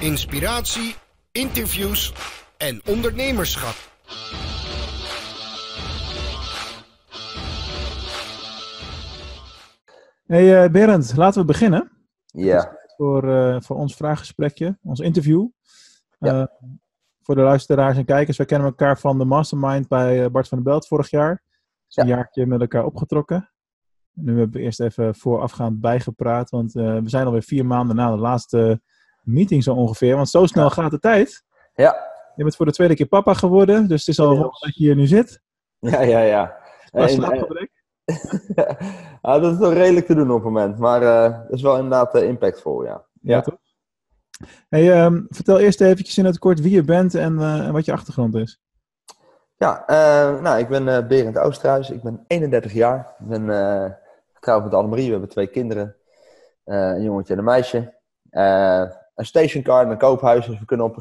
inspiratie, interviews en ondernemerschap. Hey Berend, laten we beginnen. Ja. Voor ons vraaggesprekje, ons interview. Ja. Voor de luisteraars en kijkers, wij kennen elkaar van de mastermind bij Bart van den Belt vorig jaar. Dus een jaartje met elkaar opgetrokken. Nu hebben we eerst even voorafgaand bijgepraat, want we zijn alweer 4 maanden na de laatste meeting zo ongeveer. Want zo snel gaat de tijd. Ja. Je bent voor de 2e keer papa geworden, dus het is al dat je hier nu zit. Ja. Slaapgebrek. Dat is wel redelijk te doen op het moment, maar dat is wel inderdaad impactvol, ja. Toch? Hey, vertel eerst eventjes in het kort wie je bent en wat je achtergrond is. Ja, ik ben Berend Oosterhuis, ik ben 31 jaar. Ik ben getrouwd met Anne-Marie, we hebben 2 kinderen. Een jongetje en een meisje. Een stationcar en een koophuis, dus we kunnen in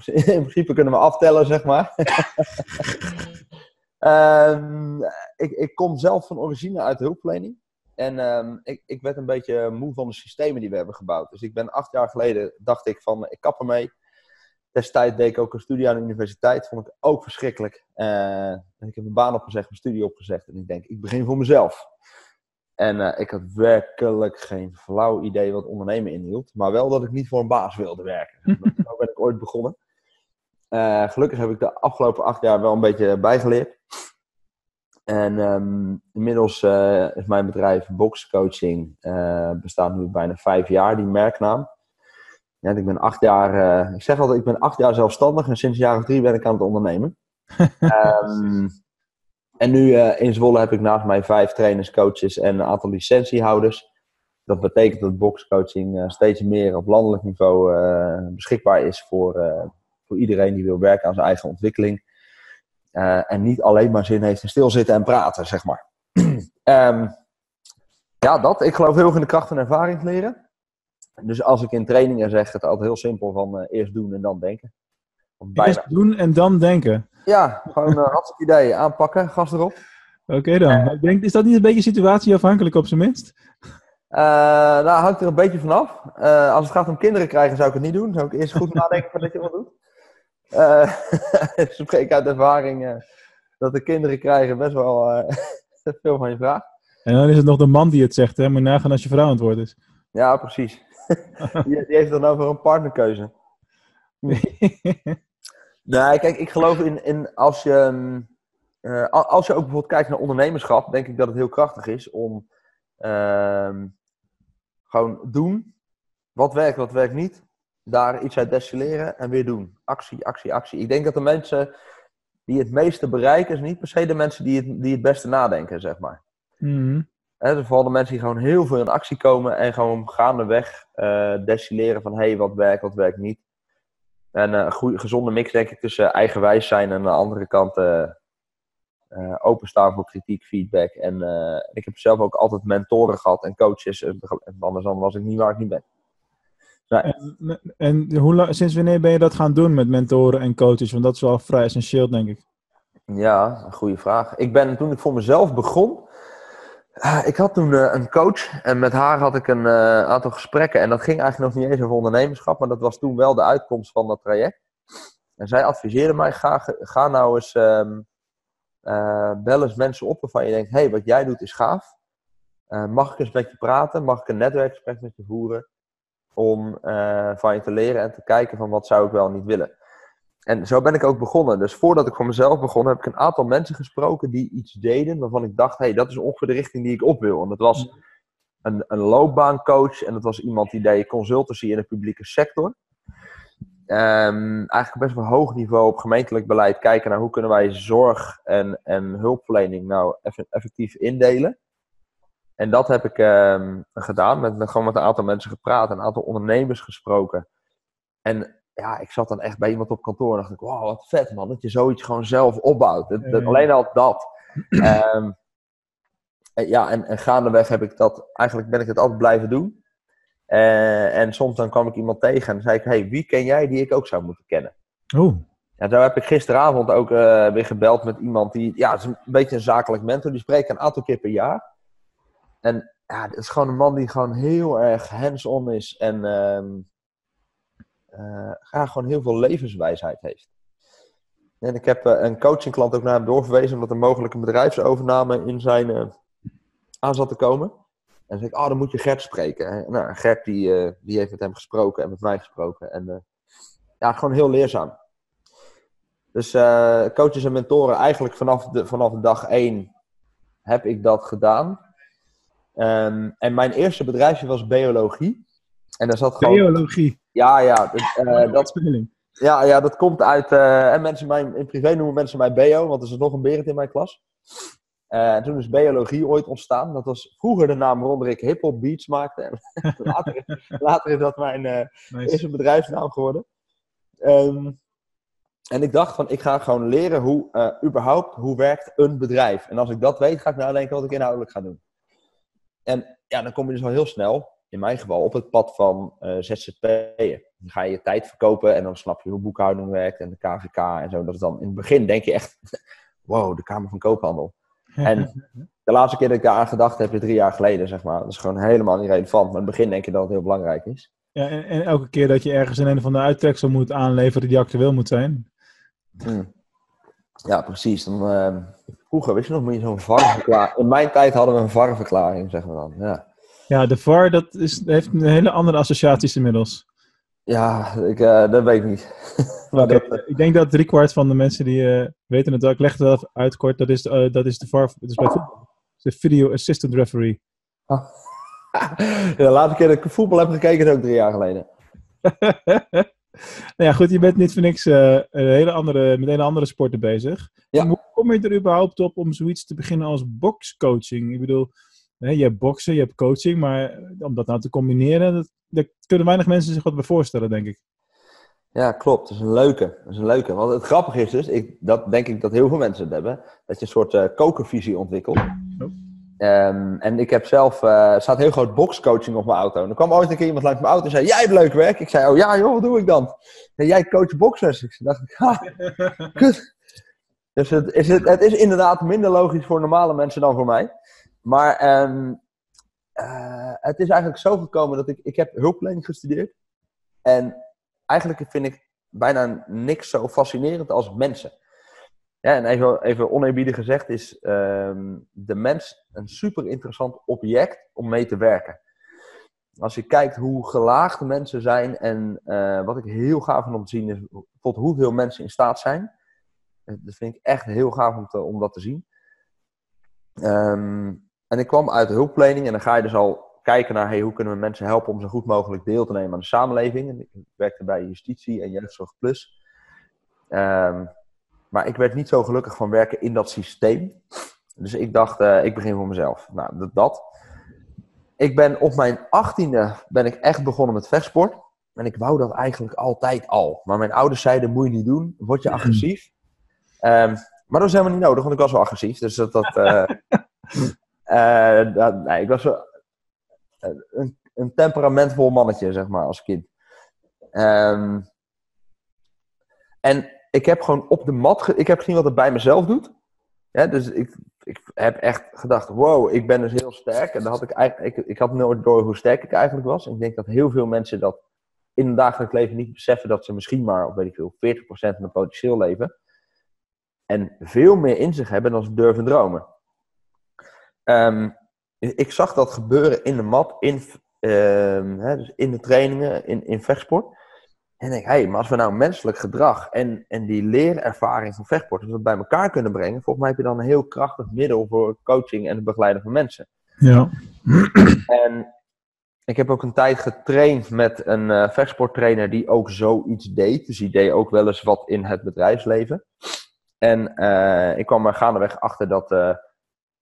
principe aftellen, zeg maar. Ik kom zelf van origine uit hulpverlening. En ik werd een beetje moe van de systemen die we hebben gebouwd. Dus ik ben 8 jaar geleden, dacht ik van, ik kap ermee. Destijds deed ik ook een studie aan de universiteit. Vond ik ook verschrikkelijk. En ik heb mijn baan opgezegd, mijn studie opgezegd. En ik denk, ik begin voor mezelf. En ik had werkelijk geen flauw idee wat ondernemen inhield. Maar wel dat ik niet voor een baas wilde werken. Zo ben ik ooit begonnen. Gelukkig heb ik de afgelopen 8 jaar wel een beetje bijgeleerd. En inmiddels is mijn bedrijf Bokscoaching, bestaat nu bijna 5 jaar, die merknaam. Ja, ik ben 8 jaar, ik zeg altijd, ik ben 8 jaar zelfstandig en sinds een jaar of 3 ben ik aan het ondernemen. En nu in Zwolle heb ik naast mij 5 trainers, coaches en een aantal licentiehouders. Dat betekent dat Bokscoaching steeds meer op landelijk niveau beschikbaar is voor iedereen die wil werken aan zijn eigen ontwikkeling. En niet alleen maar zin heeft in stilzitten en praten, zeg maar. Ik geloof heel erg in de kracht van ervaring leren. Dus als ik in trainingen zeg, het altijd heel simpel van eerst doen en dan denken. Eerst doen en dan denken? Ja, gewoon hartstikke idee. Aanpakken, gas erop. Oké dan. Ik denk, is dat niet een beetje situatieafhankelijk op zijn minst? Hangt er een beetje vanaf. Als het gaat om kinderen krijgen, zou ik het niet doen. Zou ik eerst goed nadenken voordat je wat doet. Ik spreek uit ervaring dat de kinderen krijgen best wel veel van je vraag. En dan is het nog de man die het zegt, hè? Moet je nagaan als je vrouw aan het woord is. Ja, precies. die heeft dan over een partnerkeuze. Nee, kijk, ik geloof in als je ook bijvoorbeeld kijkt naar ondernemerschap, denk ik dat het heel krachtig is om gewoon doen. Wat werkt niet. Daar iets uit destilleren en weer doen. Actie, actie, actie. Ik denk dat de mensen die het meeste bereiken, is niet per se de mensen die het beste nadenken, zeg maar. Mm-hmm. Dus vooral de mensen die gewoon heel veel in actie komen en gewoon gaandeweg destilleren van, hé, wat werkt niet. En een gezonde mix, denk ik, tussen eigenwijs zijn en aan de andere kant openstaan voor kritiek, feedback. En ik heb zelf ook altijd mentoren gehad en coaches, anders dan was ik niet waar ik niet ben. Nee. En sinds wanneer ben je dat gaan doen met mentoren en coaches? Want dat is wel vrij essentieel, denk ik. Ja, een goede vraag. Toen ik voor mezelf begon, ik had toen een coach en met haar had ik een aantal gesprekken. En dat ging eigenlijk nog niet eens over ondernemerschap, maar dat was toen wel de uitkomst van dat traject. En zij adviseerde mij, ga nou eens bel eens mensen op waarvan je denkt, hey, wat jij doet is gaaf. Mag ik eens met je praten? Mag ik een netwerkgesprek met je voeren? Om van je te leren en te kijken van wat zou ik wel niet willen. En zo ben ik ook begonnen. Dus voordat ik voor mezelf begon, heb ik een aantal mensen gesproken die iets deden waarvan ik dacht, hey, dat is ongeveer de richting die ik op wil. En dat was een loopbaancoach en dat was iemand die deed consultancy in de publieke sector. Eigenlijk best wel hoog niveau op gemeentelijk beleid kijken naar hoe kunnen wij zorg en hulpverlening nou effectief indelen. En dat heb ik gedaan, gewoon met een aantal mensen gepraat, een aantal ondernemers gesproken. En ja, ik zat dan echt bij iemand op kantoor en dacht ik, wow, wat vet man, dat je zoiets gewoon zelf opbouwt. Alleen al dat. En gaandeweg ben ik het altijd blijven doen. En soms dan kwam ik iemand tegen en zei ik, hey, wie ken jij die ik ook zou moeten kennen? Oeh. En zo heb ik gisteravond ook weer gebeld met iemand die, het is een beetje een zakelijk mentor, die spreekt een aantal keer per jaar. En ja, het is gewoon een man die gewoon heel erg hands-on is. En graag gewoon heel veel levenswijsheid heeft. En ik heb een coachingklant ook naar hem doorverwezen, omdat er mogelijk een bedrijfsovername in zijn aan zat te komen. En dan zeg ik, dan moet je Gert spreken. En, nou, Gert die heeft met hem gesproken en met mij gesproken. En gewoon heel leerzaam. Dus coaches en mentoren, eigenlijk vanaf dag 1 heb ik dat gedaan. En mijn eerste bedrijfje was biologie. En daar zat gewoon... Biologie? Ja. Dat komt uit... en mensen in privé noemen mensen mij Beo, want er is nog een Berend in mijn klas. Toen is biologie ooit ontstaan. Dat was vroeger de naam waaronder ik hiphop beats maakte. later is dat mijn eerste bedrijfsnaam geworden. En ik dacht van, ik ga gewoon leren hoe werkt een bedrijf. En als ik dat weet, ga ik nadenken wat ik inhoudelijk ga doen. En ja, dan kom je dus al heel snel, in mijn geval, op het pad van ZZP'en. Dan ga je je tijd verkopen en dan snap je hoe boekhouding werkt en de KVK en zo. Dat is dan in het begin denk je echt, wow, de Kamer van Koophandel. En de laatste keer dat ik daar aan gedacht heb, is 3 jaar geleden, zeg maar. Dat is gewoon helemaal niet relevant. Maar in het begin denk je dat het heel belangrijk is. Ja, en elke keer dat je ergens een van de uittreksel moet aanleveren die actueel moet zijn. Ja, precies. Dan, vroeger, wist je nog, moet je zo'n VAR-verklaring... In mijn tijd hadden we een VAR-verklaring, zeggen we dan. Ja, de VAR, dat heeft een hele andere associaties inmiddels. Ja, dat weet ik niet. Okay, ik denk dat 3/4 van de mensen die weten het wel. Ik leg het wel uit kort. Dat is de VAR. Dat is bij voetbal. De Video Assistant Referee. De laatste keer dat ik voetbal heb gekeken is ook 3 jaar geleden. Nou ja, goed, je bent niet voor niks met hele andere sporten bezig. Ja. Hoe kom je er überhaupt op om zoiets te beginnen als bokscoaching? Ik bedoel, je hebt boksen, je hebt coaching, maar om dat nou te combineren, daar kunnen weinig mensen zich wat bij voorstellen, denk ik. Ja, klopt. Dat is een leuke. Want het grappige is dus, dat denk ik dat heel veel mensen het hebben, dat je een soort kokervisie ontwikkelt. Oh. En ik heb zelf... Er staat heel groot bokscoaching op mijn auto. En er kwam ooit een keer iemand langs mijn auto en zei... Jij hebt leuk werk. Ik zei, oh ja joh, wat doe ik dan? En jij coach boksers. Ik dacht, kut. Dus het is inderdaad minder logisch voor normale mensen dan voor mij. Maar het is eigenlijk zo gekomen dat ik heb hulpverlening gestudeerd. En eigenlijk vind ik bijna niks zo fascinerend als mensen. Ja, en even oneerbiedig gezegd is de mens een super interessant object om mee te werken. Als je kijkt hoe gelaagd mensen zijn en wat ik heel gaaf vind om te zien is tot hoeveel mensen in staat zijn. Dat vind ik echt heel gaaf om dat te zien. En ik kwam uit hulpverlening en dan ga je dus al kijken naar hoe kunnen we mensen helpen om zo goed mogelijk deel te nemen aan de samenleving. En ik werkte bij Justitie en Jeugdzorg Plus. Maar ik werd niet zo gelukkig van werken in dat systeem. Dus ik dacht, ik begin voor mezelf. Nou, dat. Ik ben op mijn 18e ben ik echt begonnen met vechtsport. En ik wou dat eigenlijk altijd al. Maar mijn ouders zeiden, moet je niet doen. Word je agressief. Maar dat was helemaal niet nodig, want ik was wel agressief. Dus ik was een temperamentvol mannetje, zeg maar, als kind. En... Ik heb gewoon op de mat... Ik heb gezien wat het bij mezelf doet. Ja, dus ik heb echt gedacht... Wow, ik ben dus heel sterk. En dan had ik eigenlijk... Ik had nooit door hoe sterk ik eigenlijk was. En ik denk dat heel veel mensen dat in hun dagelijks leven niet beseffen... dat ze misschien maar, of weet ik veel, 40% van hun potentieel leven. En veel meer in zich hebben dan ze durven dromen. Ik zag dat gebeuren in de mat. Dus in de trainingen, in vechtsport... En denk ik, maar als we nou menselijk gedrag en die leerervaring van vechtsporters bij elkaar kunnen brengen, volgens mij heb je dan een heel krachtig middel voor coaching en het begeleiden van mensen. Ja. En ik heb ook een tijd getraind met een vechtsporttrainer die ook zoiets deed. Dus die deed ook wel eens wat in het bedrijfsleven. En ik kwam er gaandeweg achter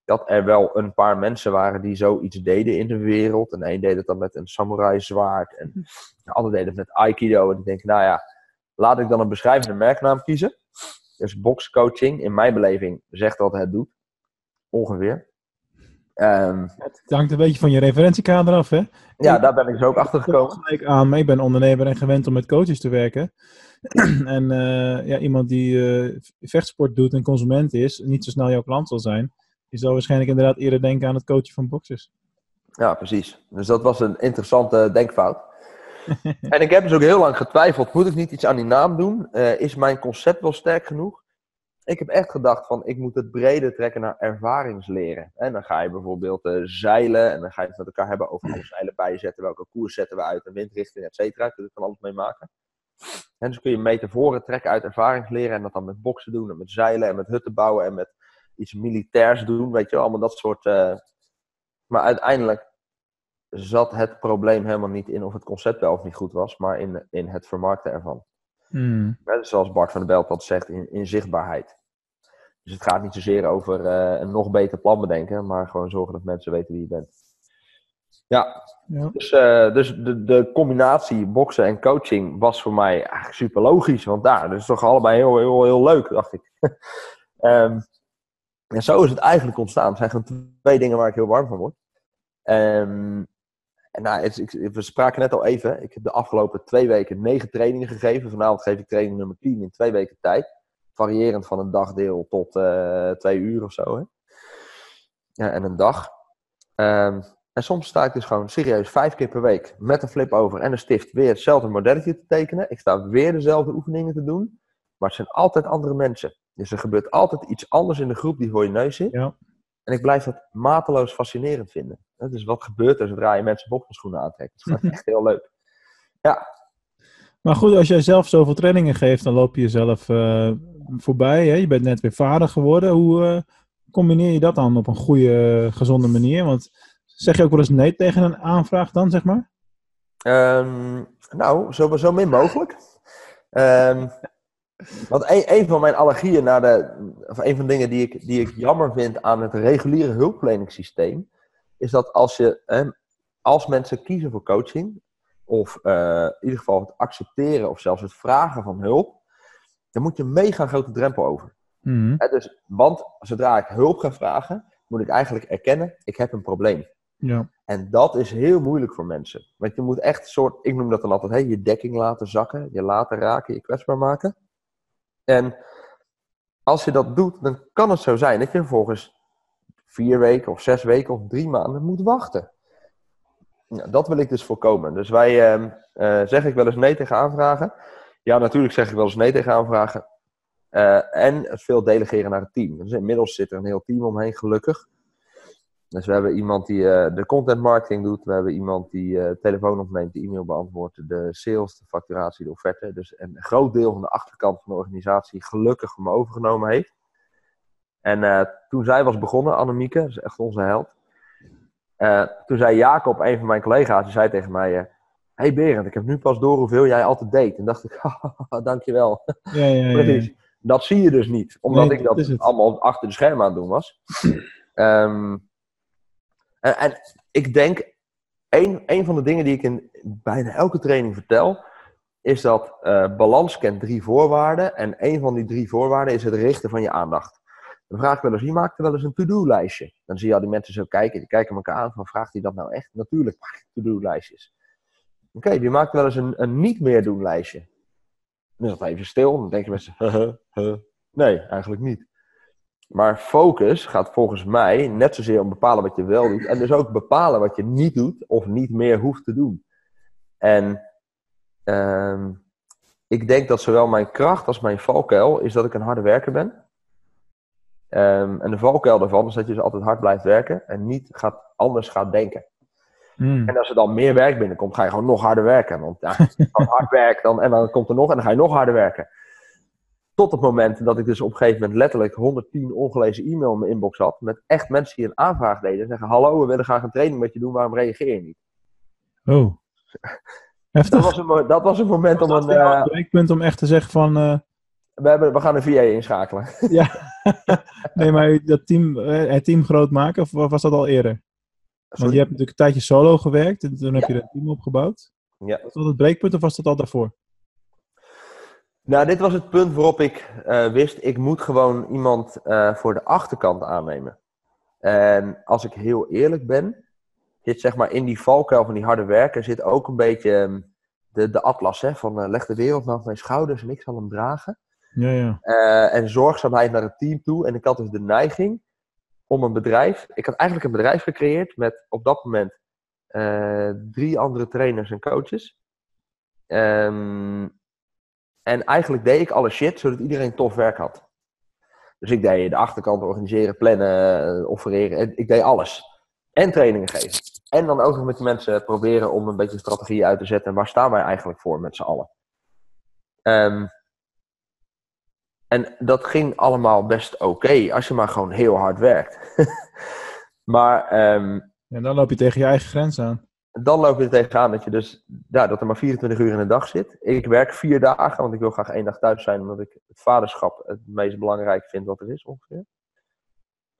dat er wel een paar mensen waren die zoiets deden in de wereld. En één deed het dan met een samurai zwaard. En de ander deed het met aikido. En ik denk, nou ja, laat ik dan een beschrijvende merknaam kiezen. Dus bokscoaching, in mijn beleving, zegt wat het doet. Ongeveer. Het hangt een beetje van je referentiekader af, hè? Ja, daar ben ik zo ook achter gekomen. Ik ben ondernemer en gewend om met coaches te werken. En iemand die vechtsport doet en consument is, niet zo snel jouw klant zal zijn. Je zou waarschijnlijk inderdaad eerder denken aan het coachen van boxers. Ja, precies. Dus dat was een interessante denkfout. En ik heb dus ook heel lang getwijfeld, moet ik niet iets aan die naam doen? Is mijn concept wel sterk genoeg? Ik heb echt gedacht van, ik moet het breder trekken naar ervaringsleren. En dan ga je bijvoorbeeld zeilen en dan ga je het met elkaar hebben over alle zeilen bijzetten, welke koers zetten we uit en windrichting, et cetera. Kun je van alles mee maken. En dus kun je metaforen trekken uit ervaringsleren en dat dan met boksen doen en met zeilen en met hutten bouwen en met iets militairs doen, weet je wel, allemaal dat soort... Maar uiteindelijk zat het probleem helemaal niet in of het concept wel of niet goed was, maar in het vermarkten ervan. Mm. Ja, dus zoals Bart van den Belt dat zegt, in zichtbaarheid. Dus het gaat niet zozeer over een nog beter plan bedenken, maar gewoon zorgen dat mensen weten wie je bent. Ja, ja. Dus de combinatie boksen en coaching was voor mij eigenlijk super logisch, want daar, dat is toch allebei heel leuk, dacht ik. En zo is het eigenlijk ontstaan. Het zijn gewoon twee dingen waar ik heel warm van word. We spraken net al even. Ik heb de afgelopen 2 weken 9 trainingen gegeven. Vanavond geef ik training nummer 10 in 2 weken tijd. Variërend van een dagdeel tot 2 uur of zo. Hè? Ja, en een dag. En soms sta ik dus gewoon serieus 5 keer per week met een flip over en een stift weer hetzelfde modelletje te tekenen. Ik sta weer dezelfde oefeningen te doen. Maar het zijn altijd andere mensen. Dus er gebeurt altijd iets anders in de groep die voor je neus zit. Ja. En ik blijf dat mateloos fascinerend vinden. Dus wat gebeurt er zodra je mensen bokshandschoenen aantrekt? Dat is echt heel leuk. Ja. Maar goed, als jij zelf zoveel trainingen geeft, dan loop je jezelf voorbij. Hè? Je bent net weer vader geworden. Hoe combineer je dat dan op een goede, gezonde manier? Want zeg je ook wel eens nee tegen een aanvraag dan, zeg maar? Zo min mogelijk. Want een van mijn allergieën naar een van de dingen die ik jammer vind aan het reguliere hulpverleningssysteem, is dat als mensen kiezen voor coaching, of in ieder geval het accepteren of zelfs het vragen van hulp, dan moet je een mega grote drempel over. Mm-hmm. Want zodra ik hulp ga vragen, moet ik eigenlijk erkennen, ik heb een probleem. Ja. En dat is heel moeilijk voor mensen. Want je moet echt ik noem dat dan altijd, je dekking laten zakken, je laten raken, je kwetsbaar maken. En als je dat doet, dan kan het zo zijn dat je vervolgens 4 weken of 6 weken of 3 maanden moet wachten. Nou, dat wil ik dus voorkomen. Dus zeg ik wel eens nee tegen aanvragen? Ja, natuurlijk zeg ik wel eens nee tegen aanvragen. En het veel delegeren naar het team. Dus inmiddels zit er een heel team omheen, gelukkig. Dus we hebben iemand die de content marketing doet. We hebben iemand die telefoon opneemt, de e-mail beantwoordt, de sales, de facturatie, de offerte. Dus een groot deel van de achterkant van de organisatie gelukkig van me overgenomen heeft. En toen zij was begonnen, Annemieke, dat is echt onze held. Toen zei Jacob, een van mijn collega's, die zei tegen mij... hey Berend, ik heb nu pas door hoeveel jij altijd deed. En dacht ik, dankjewel. Ja. Precies. Dat zie je dus niet. Omdat ik dat allemaal achter de schermen aan het doen was. En ik denk, een van de dingen die ik in bijna elke training vertel, is dat balans kent 3 voorwaarden. En een van die 3 voorwaarden is het richten van je aandacht. Dan vraag ik wel eens, wie maakt er wel eens een to-do-lijstje? Dan zie je al die mensen zo kijken, die kijken elkaar aan, van vraagt hij dat nou echt? Natuurlijk maak ik to-do-lijstjes. Oké, wie maakt wel eens een niet-meer-doen-lijstje? Dan is dat even stil, dan denken mensen, nee, eigenlijk niet. Maar focus gaat volgens mij net zozeer om bepalen wat je wel doet. En dus ook bepalen wat je niet doet of niet meer hoeft te doen. En ik denk dat zowel mijn kracht als mijn valkuil is dat ik een harde werker ben. En de valkuil daarvan is dat je dus altijd hard blijft werken en niet anders gaat denken. Mm. En als er dan meer werk binnenkomt, ga je gewoon nog harder werken. Want ja, hard werk dan komt er nog en dan ga je nog harder werken. Tot het moment dat ik dus op een gegeven moment letterlijk 110 ongelezen e-mail in mijn inbox had. Met echt mensen die een aanvraag deden. En zeggen, hallo, we willen graag een training met je doen. Waarom reageer je niet? Oh. Heftig. Dat was een moment om een... Dat breekpunt om echt te zeggen van... We gaan een VA inschakelen. Ja. Nee, maar het team groot maken? Of was dat al eerder? Sorry. Want je hebt natuurlijk een tijdje solo gewerkt. En toen heb je dat team opgebouwd. Ja. Was dat het breekpunt of was dat al daarvoor? Nou, dit was het punt waarop ik wist, ik moet gewoon iemand voor de achterkant aannemen. En als ik heel eerlijk ben, zit zeg maar in die valkuil van die harde werken, zit ook een beetje de atlas, hè, van leg de wereld nou op mijn schouders en ik zal hem dragen. Ja. En zorgzaamheid naar het team toe. En ik had dus de neiging om een bedrijf, ik had eigenlijk een bedrijf gecreëerd met op dat moment 3 andere trainers en coaches. En eigenlijk deed ik alle shit, zodat iedereen tof werk had. Dus ik deed de achterkant organiseren, plannen, offereren. Ik deed alles. En trainingen geven. En dan ook nog met de mensen proberen om een beetje strategieën uit te zetten. Waar staan wij eigenlijk voor met z'n allen? En dat ging allemaal best oké, als je maar gewoon heel hard werkt. Maar... en dan loop je tegen je eigen grens aan. Dan loop je er tegenaan dat je dus, ja, dat er maar 24 uur in de dag zit. Ik werk 4 dagen, want ik wil graag 1 dag thuis zijn, omdat ik het vaderschap het meest belangrijk vind wat er is ongeveer.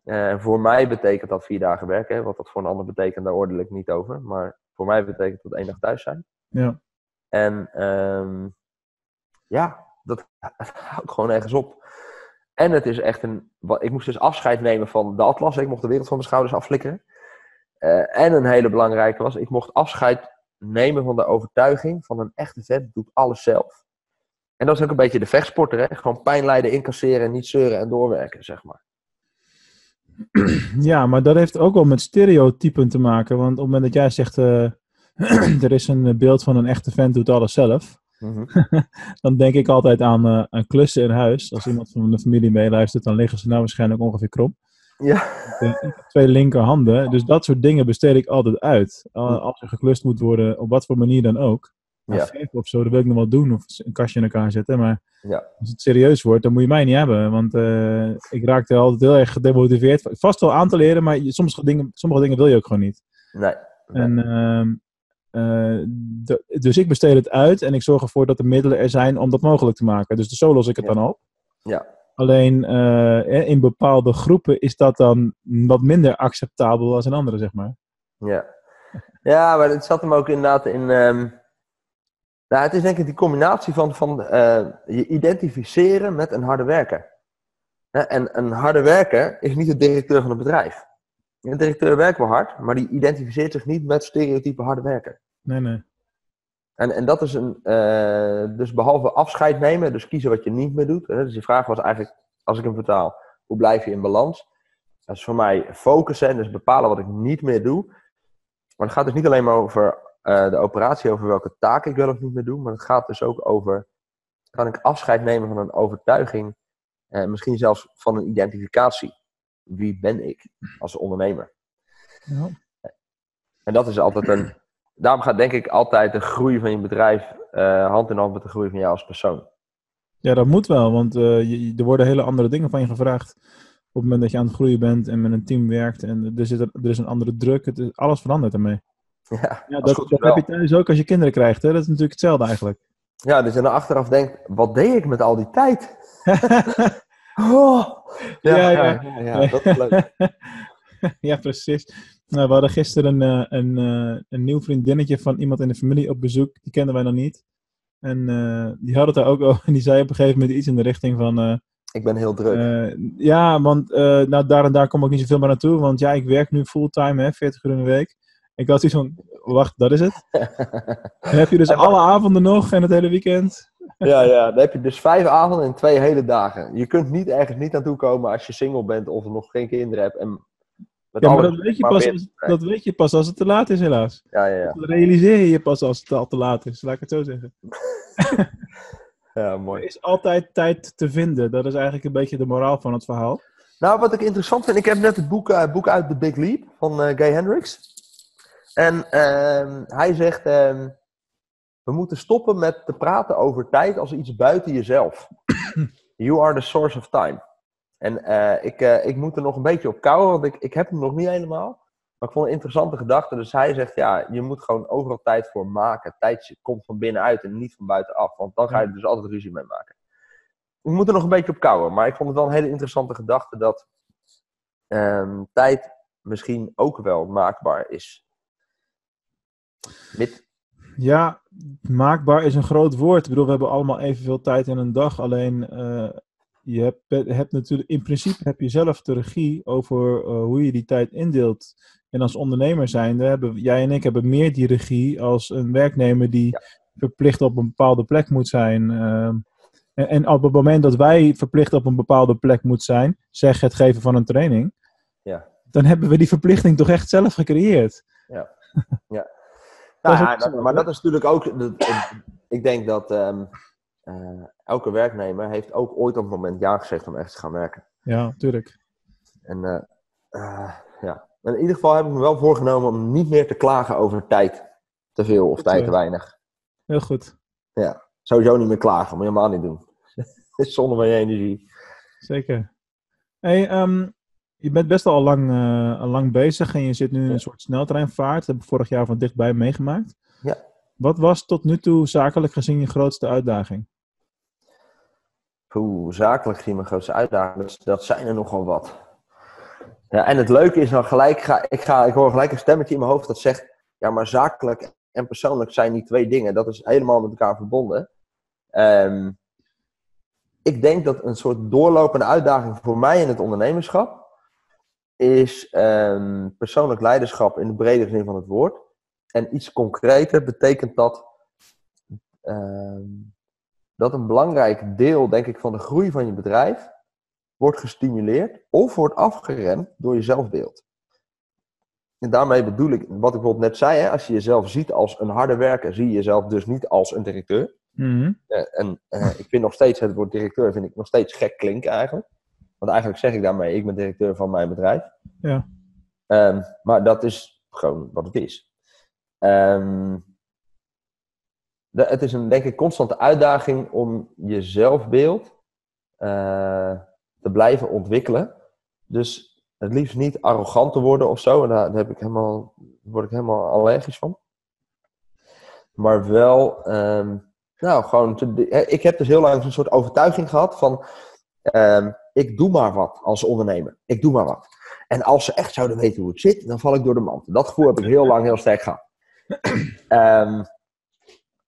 En voor mij betekent dat 4 dagen werken, hè. Wat dat voor een ander betekent, daar oordeel ik niet over. Maar voor mij betekent dat 1 dag thuis zijn. Ja. En dat houdt gewoon ergens op. En het is echt een... Ik moest dus afscheid nemen van de atlas. Ik mocht de wereld van mijn schouders afflikkeren. En een hele belangrijke was, ik mocht afscheid nemen van de overtuiging van een echte vet doet alles zelf. En dat is ook een beetje de vechtsporter, hè? Gewoon pijn lijden, incasseren, niet zeuren en doorwerken, zeg maar. Ja, maar dat heeft ook wel met stereotypen te maken. Want op het moment dat jij zegt, er is een beeld van een echte vent doet alles zelf. Mm-hmm. Dan denk ik altijd aan klussen in huis. Als iemand van de familie meeluistert, dan liggen ze nou waarschijnlijk ongeveer krom. Ja. 2 linkerhanden. Dus dat soort dingen besteed ik altijd uit. Als er geklust moet worden, op wat voor manier dan ook. Ja. Geef of zo, dat wil ik nog wel doen. Of een kastje in elkaar zetten. Maar als het serieus wordt, dan moet je mij niet hebben. Want ik raakte altijd heel erg gedemotiveerd. Vast wel aan te leren, maar sommige dingen wil je ook gewoon niet. Nee. En, dus ik besteed het uit. En ik zorg ervoor dat de middelen er zijn om dat mogelijk te maken. Dus zo los ik het dan op. Ja. Alleen in bepaalde groepen is dat dan wat minder acceptabel als in anderen, zeg maar. Ja, maar het zat hem ook inderdaad in... Nou, het is denk ik die combinatie van je identificeren met een harde werker. En een harde werker is niet de directeur van een bedrijf. Een directeur werkt wel hard, maar die identificeert zich niet met stereotype harde werker. Nee. En dat is dus behalve afscheid nemen, dus kiezen wat je niet meer doet. Dus je vraag was eigenlijk, als ik hem vertaal, hoe blijf je in balans? Dat is voor mij focussen en dus bepalen wat ik niet meer doe. Maar het gaat dus niet alleen maar over de operatie, over welke taak ik wel of niet meer doe. Maar het gaat dus ook over, kan ik afscheid nemen van een overtuiging? Misschien zelfs van een identificatie. Wie ben ik als ondernemer? Ja. En dat is altijd een... Daarom gaat denk ik altijd de groei van je bedrijf hand in hand met de groei van jou als persoon. Ja, dat moet wel, want er worden hele andere dingen van je gevraagd. Op het moment dat je aan het groeien bent en met een team werkt en er is een andere druk. Alles verandert ermee. Ja, dat heb je thuis ook als je kinderen krijgt. Hè? Dat is natuurlijk hetzelfde eigenlijk. Ja, dus je dan achteraf denkt, wat deed ik met al die tijd? Ja, dat is leuk. Ja, precies. Nou, we hadden gisteren een nieuw vriendinnetje van iemand in de familie op bezoek. Die kenden wij nog niet. En die had het daar ook over. En die zei op een gegeven moment iets in de richting van... ik ben heel druk. Want daar en daar kom ik niet zoveel meer naartoe. Want ja, ik werk nu fulltime, hè, 40 uur in de week. Ik had iets van, wacht, dat is het? Dan heb je dus alle avonden nog en het hele weekend. Ja, dan heb je dus 5 avonden en 2 hele dagen. Je kunt niet ergens niet naartoe komen als je single bent of nog geen kinderen hebt en... Ja, maar dat weet je pas als het te laat is, helaas. Ja. Dat realiseer je pas als het al te laat is, laat ik het zo zeggen. Ja, mooi. Er is altijd tijd te vinden. Dat is eigenlijk een beetje de moraal van het verhaal. Nou, wat ik interessant vind, ik heb net het boek uit The Big Leap van Gay Hendricks. En hij zegt, we moeten stoppen met te praten over tijd als iets buiten jezelf. You are the source of time. En ik moet er nog een beetje op kouwen, want ik heb hem nog niet helemaal. Maar ik vond een interessante gedachte. Dus hij zegt, ja, je moet gewoon overal tijd voor maken. Tijd komt van binnenuit en niet van buitenaf. Want dan ga je er dus altijd ruzie mee maken. Ik moet er nog een beetje op kouwen. Maar ik vond het wel een hele interessante gedachte dat tijd misschien ook wel maakbaar is. Ja, maakbaar is een groot woord. Ik bedoel, we hebben allemaal evenveel tijd in een dag. Alleen... Je hebt natuurlijk, in principe heb je zelf de regie over hoe je die tijd indeelt. En als ondernemer zijnde, jij en ik hebben meer die regie als een werknemer die verplicht op een bepaalde plek moet zijn. En op het moment dat wij verplicht op een bepaalde plek moeten zijn, zeg het geven van een training, dan hebben we die verplichting toch echt zelf gecreëerd. Ja. Maar dat is natuurlijk ook... ik denk dat elke werknemer heeft ook ooit op het moment ja gezegd om echt te gaan werken. Ja, tuurlijk. En ja. Maar in ieder geval heb ik me wel voorgenomen om niet meer te klagen over tijd te veel of tijd te weinig. Heel goed. Ja, sowieso niet meer klagen, moet je helemaal niet doen. Het is zonde van je energie. Zeker. Hey, je bent best al lang bezig en je zit nu in een soort sneltreinvaart. Dat heb ik vorig jaar van dichtbij meegemaakt. Ja. Wat was tot nu toe zakelijk gezien je grootste uitdaging? Poeh, zakelijk gezien mijn grootste uitdaging, dat zijn er nogal wat. Ja, en het leuke is dan gelijk, ik hoor gelijk een stemmetje in mijn hoofd dat zegt, ja, maar zakelijk en persoonlijk zijn die twee dingen. Dat is helemaal met elkaar verbonden. Ik denk dat een soort doorlopende uitdaging voor mij in het ondernemerschap is persoonlijk leiderschap in de brede zin van het woord. En iets concreter betekent dat dat een belangrijk deel, denk ik, van de groei van je bedrijf wordt gestimuleerd of wordt afgeremd door je zelfbeeld. En daarmee bedoel ik, wat ik bijvoorbeeld net zei, hè, als je jezelf ziet als een harde werker, zie je jezelf dus niet als een directeur. Mm-hmm. Ik vind nog steeds het woord directeur vind ik nog steeds gek klinken eigenlijk. Want eigenlijk zeg ik daarmee, ik ben directeur van mijn bedrijf. Ja. Maar dat is gewoon wat het is. Het is een, denk ik, constante uitdaging om je zelfbeeld te blijven ontwikkelen. Dus het liefst niet arrogant te worden of zo. En daar heb ik word ik helemaal allergisch van. Maar wel, ik heb dus heel lang een soort overtuiging gehad van, ik doe maar wat als ondernemer. Ik doe maar wat. En als ze echt zouden weten hoe het zit, dan val ik door de mand. Dat gevoel heb ik heel lang heel sterk gehad.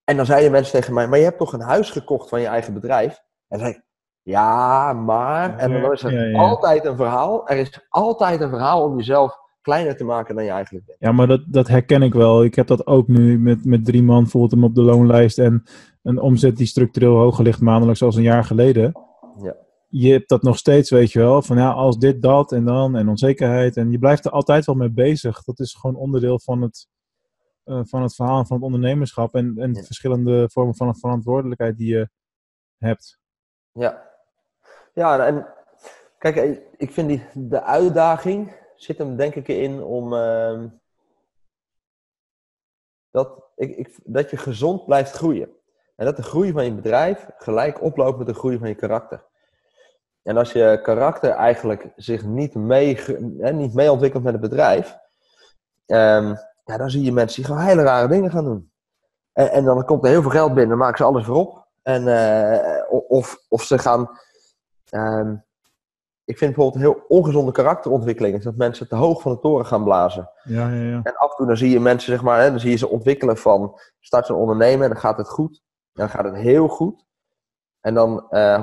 En dan zeiden mensen tegen mij, maar je hebt toch een huis gekocht van je eigen bedrijf? En zei ik, ja, maar. En dan is er altijd een verhaal. Er is altijd een verhaal om jezelf kleiner te maken dan je eigenlijk bent. Ja, maar dat herken ik wel. Ik heb dat ook nu met 3 man bijvoorbeeld hem op de loonlijst en een omzet die structureel hoger ligt maandelijks als een jaar geleden. Ja. Je hebt dat nog steeds, weet je wel, van ja, als dit, dat en dan en onzekerheid. En je blijft er altijd wel mee bezig. Dat is gewoon onderdeel van het verhaal van het ondernemerschap en de verschillende vormen van verantwoordelijkheid die je hebt. Ja. Ja, en kijk, ik vind de uitdaging zit hem denk ik in om dat je gezond blijft groeien. En dat de groei van je bedrijf gelijk oploopt met de groei van je karakter. En als je karakter eigenlijk zich niet mee ontwikkelt met het bedrijf, dan zie je mensen die gewoon hele rare dingen gaan doen. En dan komt er heel veel geld binnen, dan maken ze alles weer op. En, of ze gaan... ik vind bijvoorbeeld een heel ongezonde karakterontwikkeling is dat mensen te hoog van de toren gaan blazen. Ja, ja, ja. En af en toe dan zie je mensen, zeg maar, dan zie je ze ontwikkelen van start ze een ondernemen en dan gaat het goed. En dan gaat het heel goed. En dan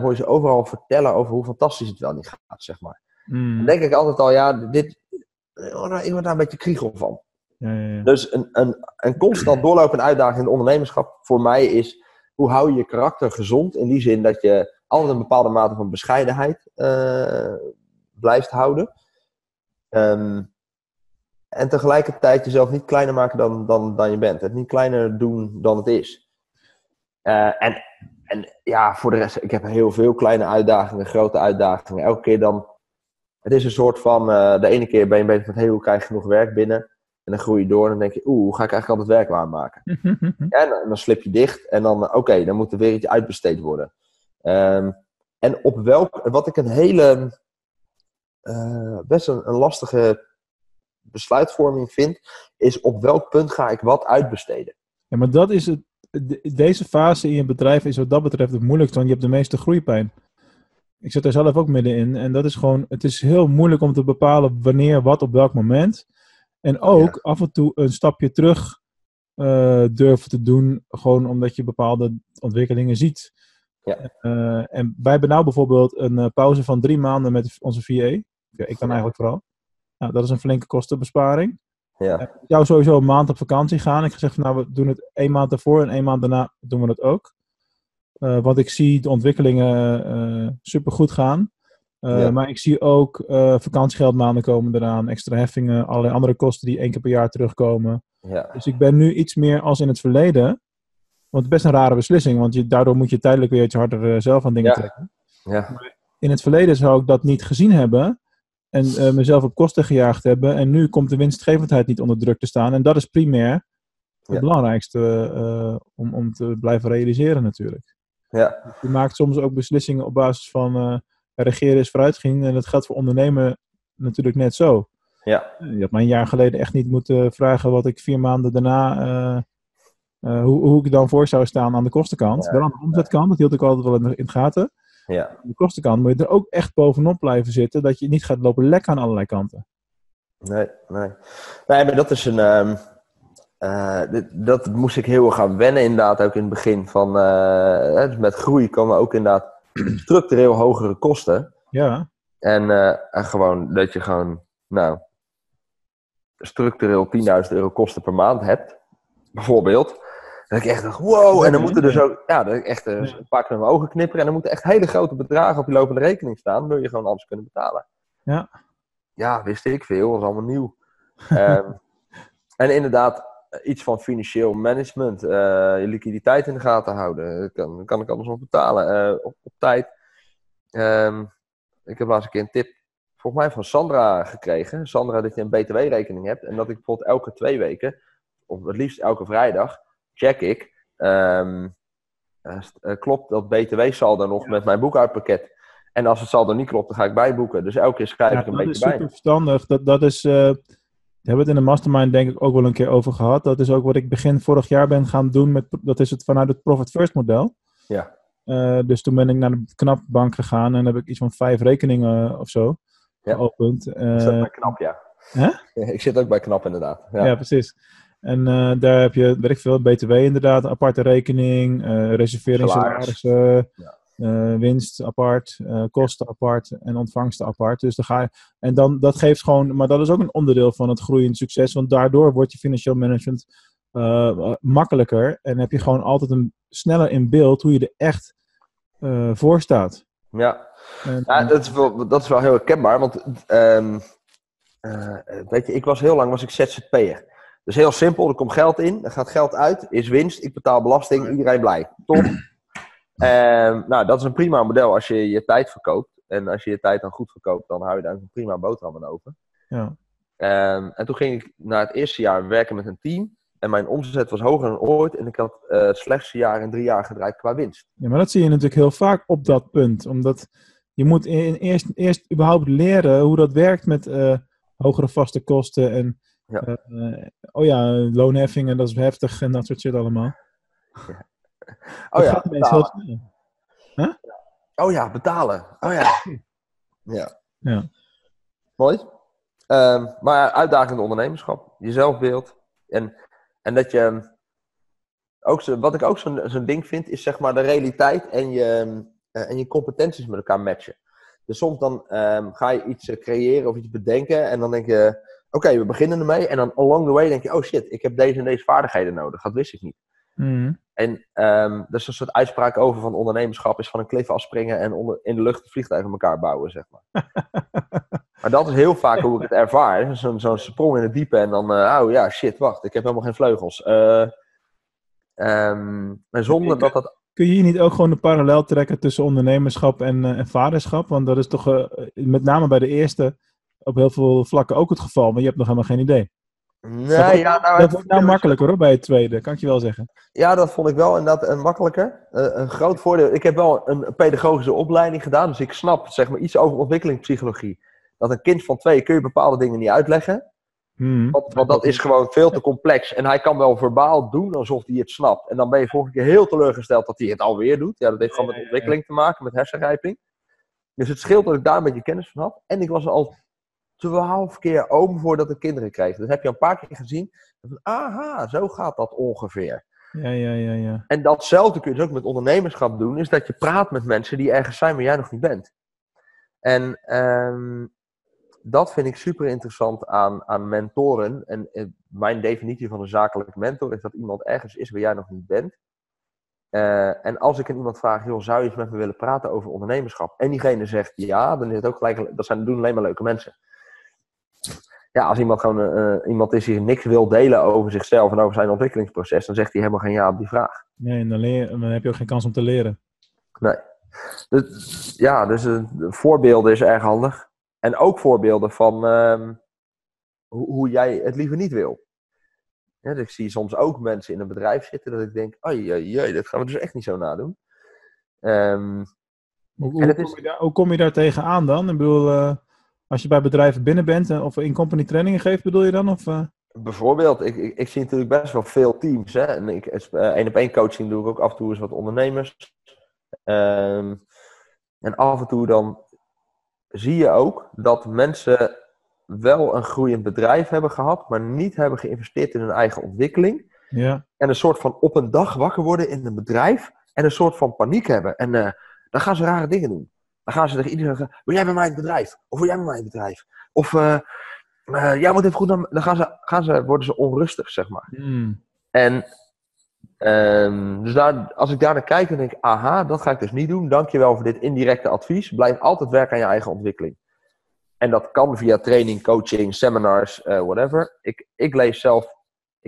hoor je ze overal vertellen over hoe fantastisch het wel niet gaat, zeg maar. Mm. Dan denk ik altijd al, ja, ik word daar een beetje kriegel van. Ja, ja, ja. Dus een constant doorlopende uitdaging in het ondernemerschap voor mij is, hoe hou je je karakter gezond in die zin dat je altijd een bepaalde mate van bescheidenheid blijft houden. En tegelijkertijd jezelf niet kleiner maken dan je bent. Het niet kleiner doen dan het is. En voor de rest, ik heb heel veel kleine uitdagingen, grote uitdagingen. Elke keer dan, het is een soort van, de ene keer ben je bezig met, hey, hoe krijg je genoeg werk binnen? En dan groei je door en dan denk je, hoe ga ik eigenlijk al het werk waarmaken? Ja, en dan slip je dicht en dan, oké, dan moet er weer iets uitbesteed worden. En op wat ik een hele, best een lastige besluitvorming vind, is op welk punt ga ik wat uitbesteden. Ja, maar dat is deze fase in je bedrijf is wat dat betreft het moeilijkste, want je hebt de meeste groeipijn. Ik zit daar zelf ook middenin en dat is gewoon, het is heel moeilijk om te bepalen wanneer, wat, op welk moment. En ook af en toe een stapje terug durven te doen, gewoon omdat je bepaalde ontwikkelingen ziet. Ja. En wij hebben nou bijvoorbeeld een pauze van 3 maanden met onze VA. Ja, ik dan eigenlijk vooral. Nou, dat is een flinke kostenbesparing. Ja. Ik zou sowieso een maand op vakantie gaan. Ik zeg van, nou, we doen het 1 maand daarvoor en 1 maand daarna doen we dat ook. Want ik zie de ontwikkelingen supergoed gaan. Maar ik zie ook vakantiegeldmaanden komen eraan, extra heffingen, allerlei andere kosten die 1 keer per jaar terugkomen. Ja. Dus ik ben nu iets meer als in het verleden. Want het is best een rare beslissing, want daardoor moet je tijdelijk weer iets harder zelf aan dingen trekken. Ja. Maar in het verleden zou ik dat niet gezien hebben en mezelf op kosten gejaagd hebben. En nu komt de winstgevendheid niet onder druk te staan. En dat is primair het belangrijkste om te blijven realiseren natuurlijk. Ja. Je maakt soms ook beslissingen op basis van regeren is vooruitgang. En dat geldt voor ondernemen natuurlijk net zo. Ja. Je had mij een jaar geleden echt niet moeten vragen wat ik 4 maanden daarna... hoe ik dan voor zou staan aan de kostenkant. Ja, wel aan de omzetkant, dat hield ik altijd wel in de gaten. Ja. Aan de kostenkant moet je er ook echt bovenop blijven zitten, dat je niet gaat lopen lek aan allerlei kanten. Nee, maar dat is een... dat moest ik heel erg gaan wennen inderdaad, ook in het begin. Van, dus met groei komen ook inderdaad structureel hogere kosten. Ja. En gewoon dat je gewoon, nou, structureel 10.000 euro kosten per maand hebt, bijvoorbeeld. Dat ik echt dacht, wow, en dan moeten dus ook, ja, dat ik echt een paar keer mijn ogen knipperen. En dan moeten echt hele grote bedragen op je lopende rekening staan, wil je gewoon alles kunnen betalen. Ja. Ja, wist ik veel, was allemaal nieuw. En inderdaad, iets van financieel management, je liquiditeit in de gaten houden. Kan ik alles nog betalen op tijd. Ik heb laatst een keer een tip, volgens mij van Sandra gekregen. Sandra, dat je een btw-rekening hebt. En dat ik bijvoorbeeld elke 2 weken, of het liefst elke vrijdag, check ik. Klopt dat btw-saldo nog met mijn boekhoudpakket? En als het saldo niet klopt, dan ga ik bijboeken. Dus elke keer schrijf ik een beetje bij. Dat is super verstandig. Dat is... We hebben het in de mastermind denk ik ook wel een keer over gehad. Dat is ook wat ik begin vorig jaar ben gaan doen. Dat is het vanuit het Profit First model. Ja. Dus toen ben ik naar de Knap bank gegaan. En heb ik iets van 5 rekeningen of zo geopend. Ik zit bij Knap, Hè? Ik zit ook bij Knap inderdaad. Ja, precies. En daar heb je, weet ik veel, BTW inderdaad. Een aparte rekening. Reservering, salarissen. Ja. Winst apart, kosten apart en ontvangsten apart. Dus dat geeft gewoon, maar dat is ook een onderdeel van het groeiend succes, want daardoor wordt je financieel management makkelijker en heb je gewoon altijd sneller in beeld hoe je er echt voor staat. Ja, dat is wel heel herkenbaar, want weet je, heel lang was ik ZZP'er. Dus heel simpel, er komt geld in, er gaat geld uit, is winst, ik betaal belasting, iedereen blij. Top. Nou, dat is een prima model als je je tijd verkoopt. En als je je tijd dan goed verkoopt, dan hou je daar een prima boterham aan over. Ja. En toen ging ik na het eerste jaar werken met een team. En mijn omzet was hoger dan ooit. En ik had het slechtste jaar in 3 jaar gedraaid qua winst. Ja, maar dat zie je natuurlijk heel vaak op dat punt. Omdat je moet eerst überhaupt leren hoe dat werkt met hogere vaste kosten. En loonheffingen, dat is heftig en dat soort shit allemaal. Ja. Betalen. Huh? Oh ja, betalen. Oh ja. Ja. Mooi. Maar uitdagend ondernemerschap. Je zelfbeeld. En dat je... Ook wat ik ook zo'n ding vind, is zeg maar de realiteit en je competenties met elkaar matchen. Dus soms dan ga je iets creëren of iets bedenken en dan denk je, oké, we beginnen ermee. En dan along the way denk je, oh shit, ik heb deze en deze vaardigheden nodig. Dat wist ik niet. Mm. En er is een soort uitspraak over van ondernemerschap is van een klif afspringen en in de lucht een vliegtuig aan elkaar bouwen, zeg maar. Maar dat is heel vaak hoe ik het ervaar. Zo'n sprong in het diepe en dan, wacht, ik heb helemaal geen vleugels. Maar zonder dat dat... Kun je hier niet ook gewoon de parallel trekken tussen ondernemerschap en vaderschap? Want dat is toch met name bij de eerste op heel veel vlakken ook het geval, maar je hebt nog helemaal geen idee. Dat wordt nou makkelijker hoor, bij het tweede, kan ik je wel zeggen. Ja, dat vond ik wel inderdaad makkelijker. Een groot voordeel. Ik heb wel een pedagogische opleiding gedaan, dus ik snap zeg maar iets over ontwikkelingspsychologie. Dat een kind van 2 kun je bepaalde dingen niet uitleggen. Want dat is gewoon veel te complex. En hij kan wel verbaal doen alsof hij het snapt. En dan ben je volgende keer heel teleurgesteld dat hij het alweer doet. Ja, dat heeft gewoon met ontwikkeling te maken, met hersenrijping. Dus het scheelt dat ik daar een beetje kennis van had. En ik was al 12 keer oom voordat ik kinderen kreeg. Dus heb je een paar keer gezien. Aha, zo gaat dat ongeveer. Ja. En datzelfde kun je dus ook met ondernemerschap doen. Is dat je praat met mensen die ergens zijn waar jij nog niet bent. En dat vind ik super interessant aan mentoren. En mijn definitie van een zakelijke mentor is dat iemand ergens is waar jij nog niet bent. En als ik aan iemand vraag, joh, zou je eens met me willen praten over ondernemerschap? En diegene zegt ja, dan is het ook gelijk, dat doen alleen maar leuke mensen. Ja, als iemand gewoon iemand is die niks wil delen over zichzelf en over zijn ontwikkelingsproces, dan zegt hij helemaal geen ja op die vraag. Nee, en dan heb je ook geen kans om te leren. Nee. Dus, ja, dus voorbeelden is erg handig. En ook voorbeelden van hoe jij het liever niet wil. Ja, dus ik zie soms ook mensen in een bedrijf zitten dat ik denk, oei, dat gaan we dus echt niet zo nadoen. Hoe kom je daar tegenaan dan? Ik bedoel, als je bij bedrijven binnen bent of in-company trainingen geeft, bedoel je dan? Of, Bijvoorbeeld, ik zie natuurlijk best wel veel teams. Hè? En één-op-één coaching doe ik ook af en toe eens wat ondernemers. En af en toe dan zie je ook dat mensen wel een groeiend bedrijf hebben gehad, maar niet hebben geïnvesteerd in hun eigen ontwikkeling. Ja. En een soort van op een dag wakker worden in een bedrijf en een soort van paniek hebben. En dan gaan ze rare dingen doen. Dan gaan ze tegen iedereen zeggen, wil jij bij mij het bedrijf? Of wil jij bij mij het bedrijf? Of jij moet even goed naar... Dan worden ze onrustig, zeg maar. Mm. En dus als ik daar naar kijk, dan denk ik, aha, dat ga ik dus niet doen. Dankjewel voor dit indirecte advies. Blijf altijd werken aan je eigen ontwikkeling. En dat kan via training, coaching, seminars, whatever. Ik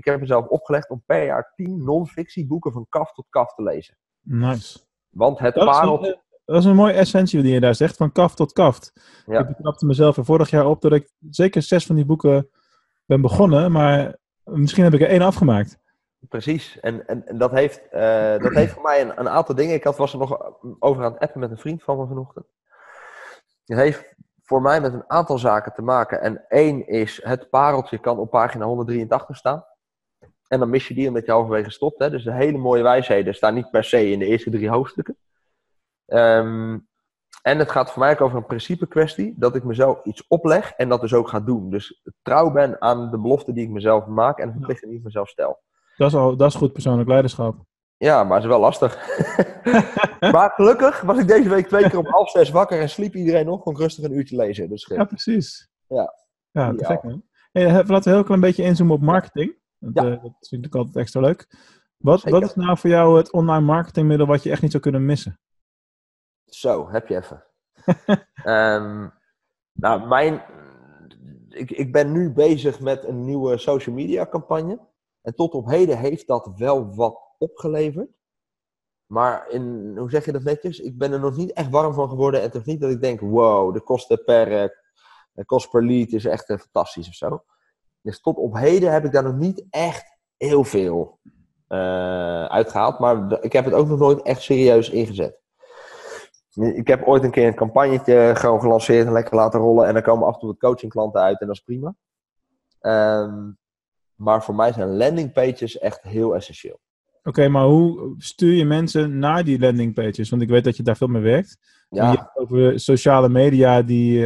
heb mezelf opgelegd om per jaar 10 non-fictie boeken van kaf tot kaf te lezen. Nice. Want het pareltje... Dat is een mooie essentie die je daar zegt, van kaft tot kaft. Ja. Ik betrapte mezelf er vorig jaar op dat ik zeker 6 van die boeken ben begonnen, maar misschien heb ik er 1 afgemaakt. Precies, en dat heeft voor mij een aantal dingen. Ik was er nog over aan het appen met een vriend van me vanochtend. Het heeft voor mij met een aantal zaken te maken. En 1 is, het pareltje kan op pagina 183 staan. En dan mis je die omdat je halverwege stopt. Hè? Dus de hele mooie wijsheden staan niet per se in de eerste 3 hoofdstukken. En het gaat voor mij ook over een principe kwestie, dat ik mezelf iets opleg en dat dus ook ga doen. Dus trouw ben aan de belofte die ik mezelf maak en de verplichting die ik mezelf stel. Dat is goed persoonlijk leiderschap. Ja, maar het is wel lastig. Maar gelukkig was ik deze week 2 keer om 5:30 wakker en sliep iedereen nog, kon ik rustig een uurtje lezen. Dus ja, precies. Ja te gek, man. Hey, laten we heel klein beetje inzoomen op marketing. Dat vind ik natuurlijk altijd extra leuk. Wat is nou voor jou het online marketingmiddel wat je echt niet zou kunnen missen? Zo, heb je even. Ik ben nu bezig met een nieuwe social media campagne. En tot op heden heeft dat wel wat opgeleverd. Maar hoe zeg je dat netjes? Ik ben er nog niet echt warm van geworden. En het is niet dat ik denk, wow, de kosten per lead is echt fantastisch of zo. Dus tot op heden heb ik daar nog niet echt heel veel uitgehaald. Maar ik heb het ook nog nooit echt serieus ingezet. Ik heb ooit een keer een campagnetje gewoon gelanceerd en lekker laten rollen. En dan komen af en toe wat coachingklanten uit en dat is prima. Maar voor mij zijn landingpages echt heel essentieel. Oké, maar hoe stuur je mensen naar die landingpages? Want ik weet dat je daar veel mee werkt. Ja. Je hebt over sociale media, die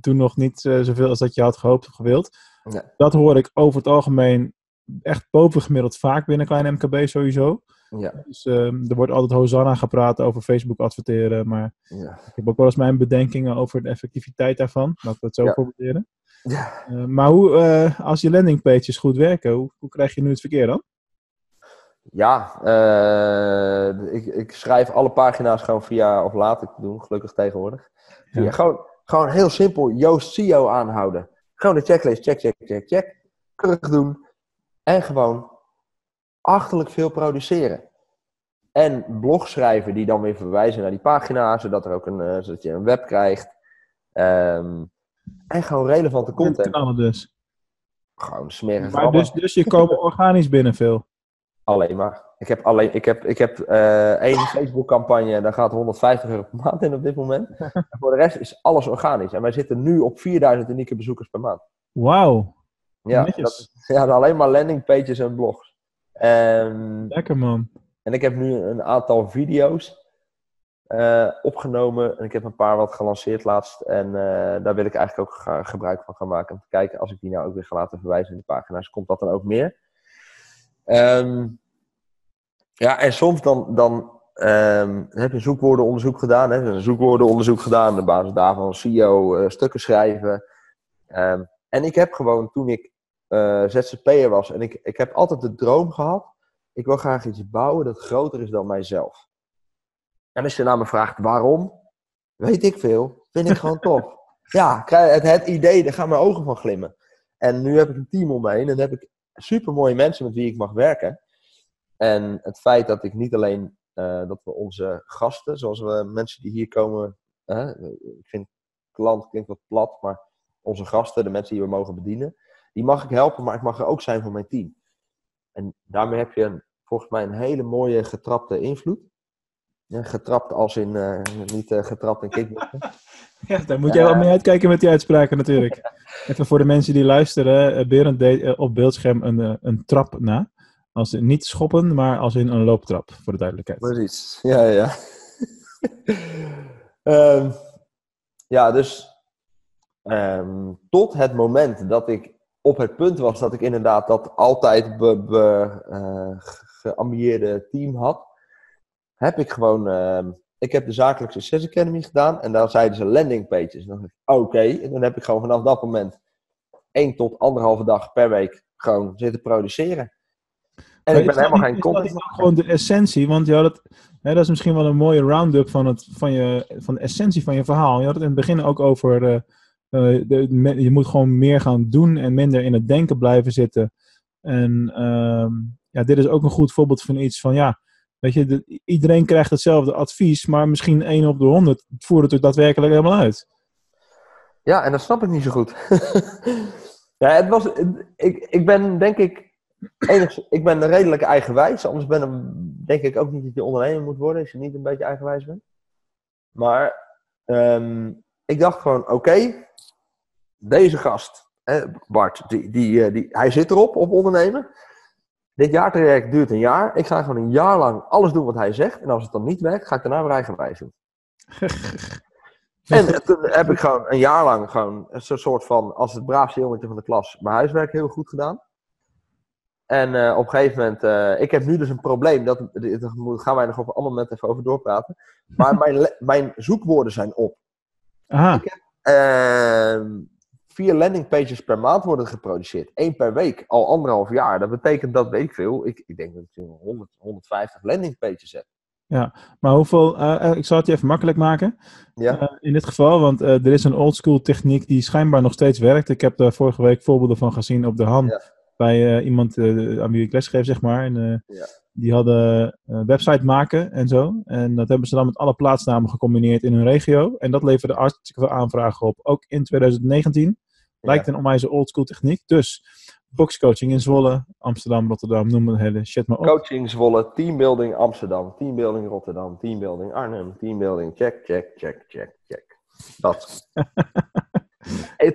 doen nog niet zoveel als dat je had gehoopt of gewild. Nee. Dat hoor ik over het algemeen echt bovengemiddeld vaak binnen Klein MKB sowieso. Ja. Dus er wordt altijd Hosanna gepraat over Facebook adverteren, maar ik heb ook wel eens mijn bedenkingen over de effectiviteit daarvan. Laten we het zo formuleren. Ja. Maar als je landingpages goed werken, hoe krijg je nu het verkeer dan? Ja, ik schrijf alle pagina's gewoon via, of laat ik doen, gelukkig tegenwoordig. Ja. Gewoon heel simpel, Yoast SEO aanhouden. Gewoon de checklist, check. Keurig doen. En gewoon achterlijk veel produceren. En blogs schrijven die dan weer verwijzen naar die pagina, zodat zodat je een web krijgt. En gewoon relevante content. Kanalen dus. Gewoon smerig. Maar dus je komt organisch binnen veel. Alleen maar. Ik heb 1 Facebook campagne en daar gaat €150 per maand in op dit moment. En voor de rest is alles organisch. En wij zitten nu op 4000 unieke bezoekers per maand. Wauw. Ja, alleen maar landingpages en blogs. Lekker man. En ik heb nu een aantal video's opgenomen. En ik heb een paar wat gelanceerd laatst. En daar wil ik eigenlijk ook gebruik van gaan maken. Om te kijken, als ik die nou ook weer ga laten verwijzen in de pagina's, komt dat dan ook meer? En soms dan heb je zoekwoordenonderzoek gedaan. Op basis daarvan SEO, stukken schrijven. En ik heb gewoon, toen ik ZZP'er was. En ik heb altijd de droom gehad. Ik wil graag iets bouwen dat groter is dan mijzelf. En als je naar me vraagt waarom, weet ik veel. Vind ik gewoon tof. Ja, het idee, daar gaan mijn ogen van glimmen. En nu heb ik een team om me heen en heb ik supermooie mensen met wie ik mag werken. En het feit dat ik niet alleen dat we onze gasten, zoals we mensen die hier komen, ik vind klant klinkt wat plat, maar onze gasten, de mensen die we mogen bedienen, die mag ik helpen, maar ik mag er ook zijn voor mijn team. En daarmee heb je volgens mij een hele mooie getrapte invloed. Ja, getrapt als in, niet getrapt en kickboxen. Ja, daar moet jij wel mee uitkijken met die uitspraken natuurlijk. Even voor de mensen die luisteren. Berend deed op beeldscherm een trap na. Als in niet schoppen, maar als in een looptrap, voor de duidelijkheid. Precies, ja. Dus tot het moment dat ik op het punt was dat ik inderdaad dat altijd geambieerde team had, heb ik gewoon, ik heb de zakelijke Success Academy gedaan en daar zeiden ze landing pages. En dan dacht ik, oké. En dan heb ik gewoon vanaf dat moment 1 tot 1,5 dag per week gewoon zitten produceren. En ik ben helemaal geen content. Dat is dan gewoon de essentie, want dat is misschien wel een mooie round-up van de essentie van je verhaal. Je had het in het begin ook over, je moet gewoon meer gaan doen en minder in het denken blijven zitten. En dit is ook een goed voorbeeld van iets van, weet je, iedereen krijgt hetzelfde advies, maar misschien 1 op de 100 voert het er daadwerkelijk helemaal uit. Ja, en dat snap ik niet zo goed. Ik ben denk ik ik ben redelijk eigenwijs, anders denk ik ook niet dat je ondernemer moet worden als je niet een beetje eigenwijs bent. Maar ik dacht gewoon, oké, deze gast, Bart, hij zit erop, op ondernemen. Dit jaartraject duurt een jaar. Ik ga gewoon een jaar lang alles doen wat hij zegt. En als het dan niet werkt, ga ik daarna weer eigenwijs doen. En toen heb ik gewoon een jaar lang gewoon zo'n soort van, als het braafste jongetje van de klas, mijn huiswerk heel goed gedaan. En op een gegeven moment, ik heb nu dus een probleem, daar gaan wij nog op een ander moment even over doorpraten. Maar mijn zoekwoorden zijn op. Aha. Ik heb 4 landingpages per maand worden geproduceerd. 1 per week, al 1,5 jaar. Dat betekent dat, weet ik veel, ik denk dat ik 100, 150 landingpages heb. Ja, maar hoeveel, ik zal het je even makkelijk maken. Ja. In dit geval, want er is een oldschool techniek die schijnbaar nog steeds werkt. Ik heb daar vorige week voorbeelden van gezien op de hand. Ja. Bij iemand aan wie ik lesgeef, zeg maar. En, die hadden website maken en zo. En dat hebben ze dan met alle plaatsnamen gecombineerd in hun regio. En dat leverde hartstikke veel aanvragen op. Ook in 2019. Lijkt een onwijze oldschool techniek. Dus bokscoaching in Zwolle, Amsterdam, Rotterdam. Noem het hele shit maar op. Coaching Zwolle, teambuilding Amsterdam, teambuilding Rotterdam, teambuilding Arnhem, teambuilding check. Dat.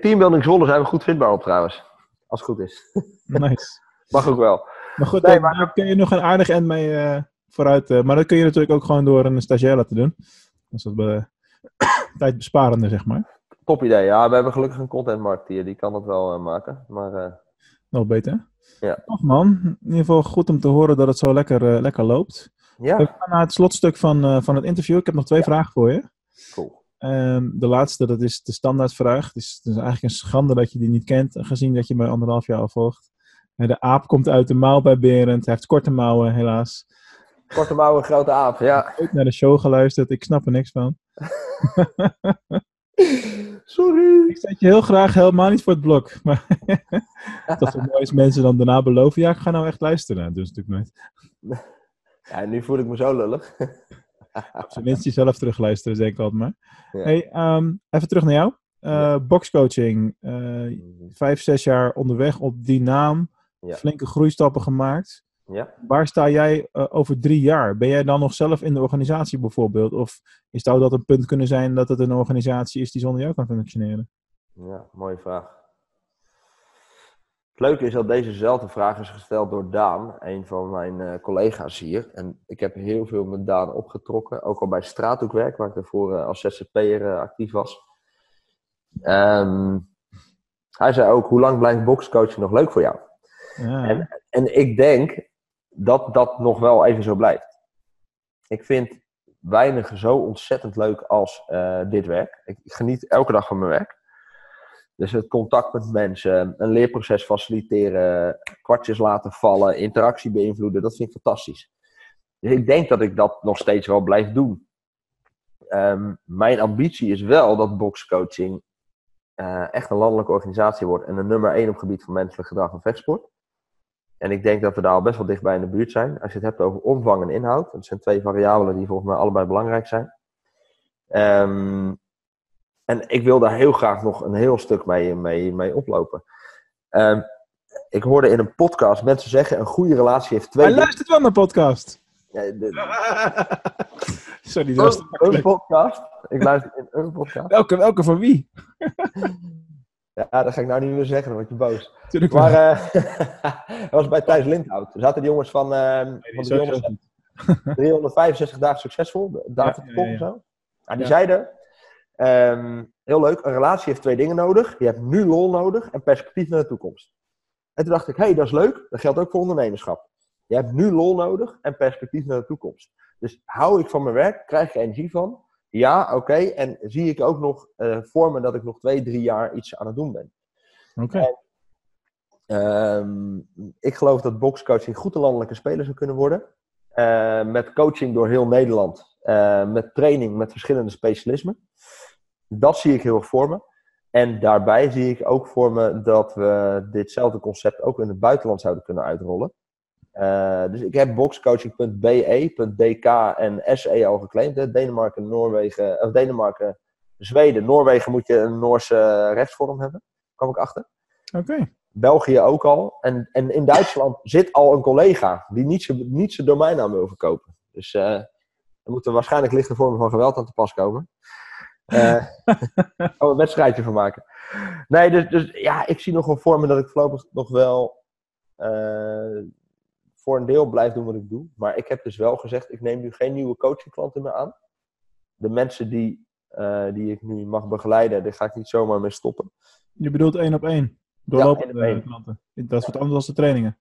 Teambuilding Zwolle zijn we goed vindbaar op trouwens. Als het goed is. Nice. Mag ook wel. Maar goed, daar kun je nog een aardig end mee vooruit. Maar dat kun je natuurlijk ook gewoon door een stagiair laten doen. Dat is wat tijdbesparende, zeg maar. Top idee. Ja, we hebben gelukkig een contentmarkt hier. Die kan dat wel maken. Maar, nog beter. Ja. Toch man. In ieder geval goed om te horen dat het zo lekker loopt. Ja. We gaan naar het slotstuk van het interview. Ik heb nog 2 vragen voor je. Cool. De laatste, dat is de standaardvraag. Het is eigenlijk een schande dat je die niet kent, gezien dat je mij 1,5 jaar al volgt. De aap komt uit de mouw bij Berend. Hij heeft korte mouwen, helaas. Korte mouwen, grote aap, ja. Ik heb ook naar de show geluisterd, ik snap er niks van. Sorry. Ik zet je heel graag helemaal niet voor het blok. Maar dat voor mooie mensen dan daarna beloven, ik ga nou echt luisteren. Dat doen ze natuurlijk nooit. Ja, nu voel ik me zo lullig. Op zijn minst jezelf terugluisteren, denk ik altijd maar. Ja. Hey, even terug naar jou. Bokscoaching. 5, 6 jaar onderweg op die naam. Ja. Flinke groeistappen gemaakt. Ja. Waar sta jij over 3 jaar? Ben jij dan nog zelf in de organisatie bijvoorbeeld? Of zou dat een punt kunnen zijn dat het een organisatie is die zonder jou kan functioneren? Ja, mooie vraag. Het leuke is dat dezezelfde vraag is gesteld door Daan, een van mijn collega's hier. En ik heb heel veel met Daan opgetrokken, ook al bij Straathoekwerk, waar ik daarvoor als SCP'er actief was. Hij zei ook, hoe lang blijft bokscoaching nog leuk voor jou? Ja. En ik denk dat dat nog wel even zo blijft. Ik vind weinig zo ontzettend leuk als dit werk. Ik geniet elke dag van mijn werk. Dus het contact met mensen, een leerproces faciliteren, kwartjes laten vallen, interactie beïnvloeden, dat vind ik fantastisch. Dus ik denk dat ik dat nog steeds wel blijf doen. Mijn ambitie is wel dat bokscoaching echt een landelijke organisatie wordt en de nummer 1 op het gebied van menselijk gedrag en vechtsport. En ik denk dat we daar al best wel dichtbij in de buurt zijn. Als je het hebt over omvang en inhoud. Dat zijn twee variabelen die volgens mij allebei belangrijk zijn. En ik wil daar heel graag nog een heel stuk mee oplopen. Ik hoorde in een podcast mensen zeggen... een goede relatie heeft twee... Hij luistert wel naar podcast. Sorry, dat was een podcast. Ik luister in een podcast. Welke van wie? Ja, dat ga ik nou niet meer zeggen, dan word je boos. Tuurlijk maar dat was bij Thijs Lindhout. Er zaten de jongens van, de 365 dagen succesvol. David en zo. Die zeiden... heel leuk, een relatie heeft twee dingen nodig. Je hebt nu lol nodig en perspectief naar de toekomst. En toen dacht ik, hé, dat is leuk. Dat geldt ook voor ondernemerschap. Je hebt nu lol nodig en perspectief naar de toekomst. Dus hou ik van mijn werk, krijg ik er energie van. Ja, oké. En zie ik ook nog voor me dat ik nog 2-3 jaar iets aan het doen ben. Oké. Ik geloof dat bokscoaching goed een landelijke speler zou kunnen worden. Met coaching door heel Nederland. Met training, met verschillende specialismen. Dat zie ik heel erg voor me. En daarbij zie ik ook voor me dat we ditzelfde concept ook in het buitenland zouden kunnen uitrollen. Dus ik heb bokscoaching.be.dk en SE al geclaimd. Hè? Denemarken, Noorwegen, of Denemarken, Zweden. Noorwegen moet je een Noorse rechtsvorm hebben. Daar kwam ik achter. Oké. België ook al. En in Duitsland zit al een collega die niet zijn domeinnaam wil verkopen. Dus er moeten waarschijnlijk lichte vormen van geweld aan te pas komen. Een wedstrijdje van maken. Nee, dus ja, ik zie nog wel vormen dat ik voorlopig nog wel voor een deel blijf doen wat ik doe. Maar ik heb dus wel gezegd, ik neem nu geen nieuwe coachingklanten meer aan. De mensen die ik nu mag begeleiden, daar ga ik niet zomaar mee stoppen. Je bedoelt 1 op 1? Doorlopende klanten. Dat is wat anders dan de trainingen.